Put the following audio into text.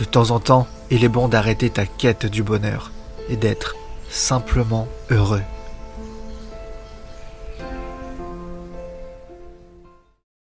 De temps en temps, il est bon d'arrêter ta quête du bonheur et d'être simplement heureux.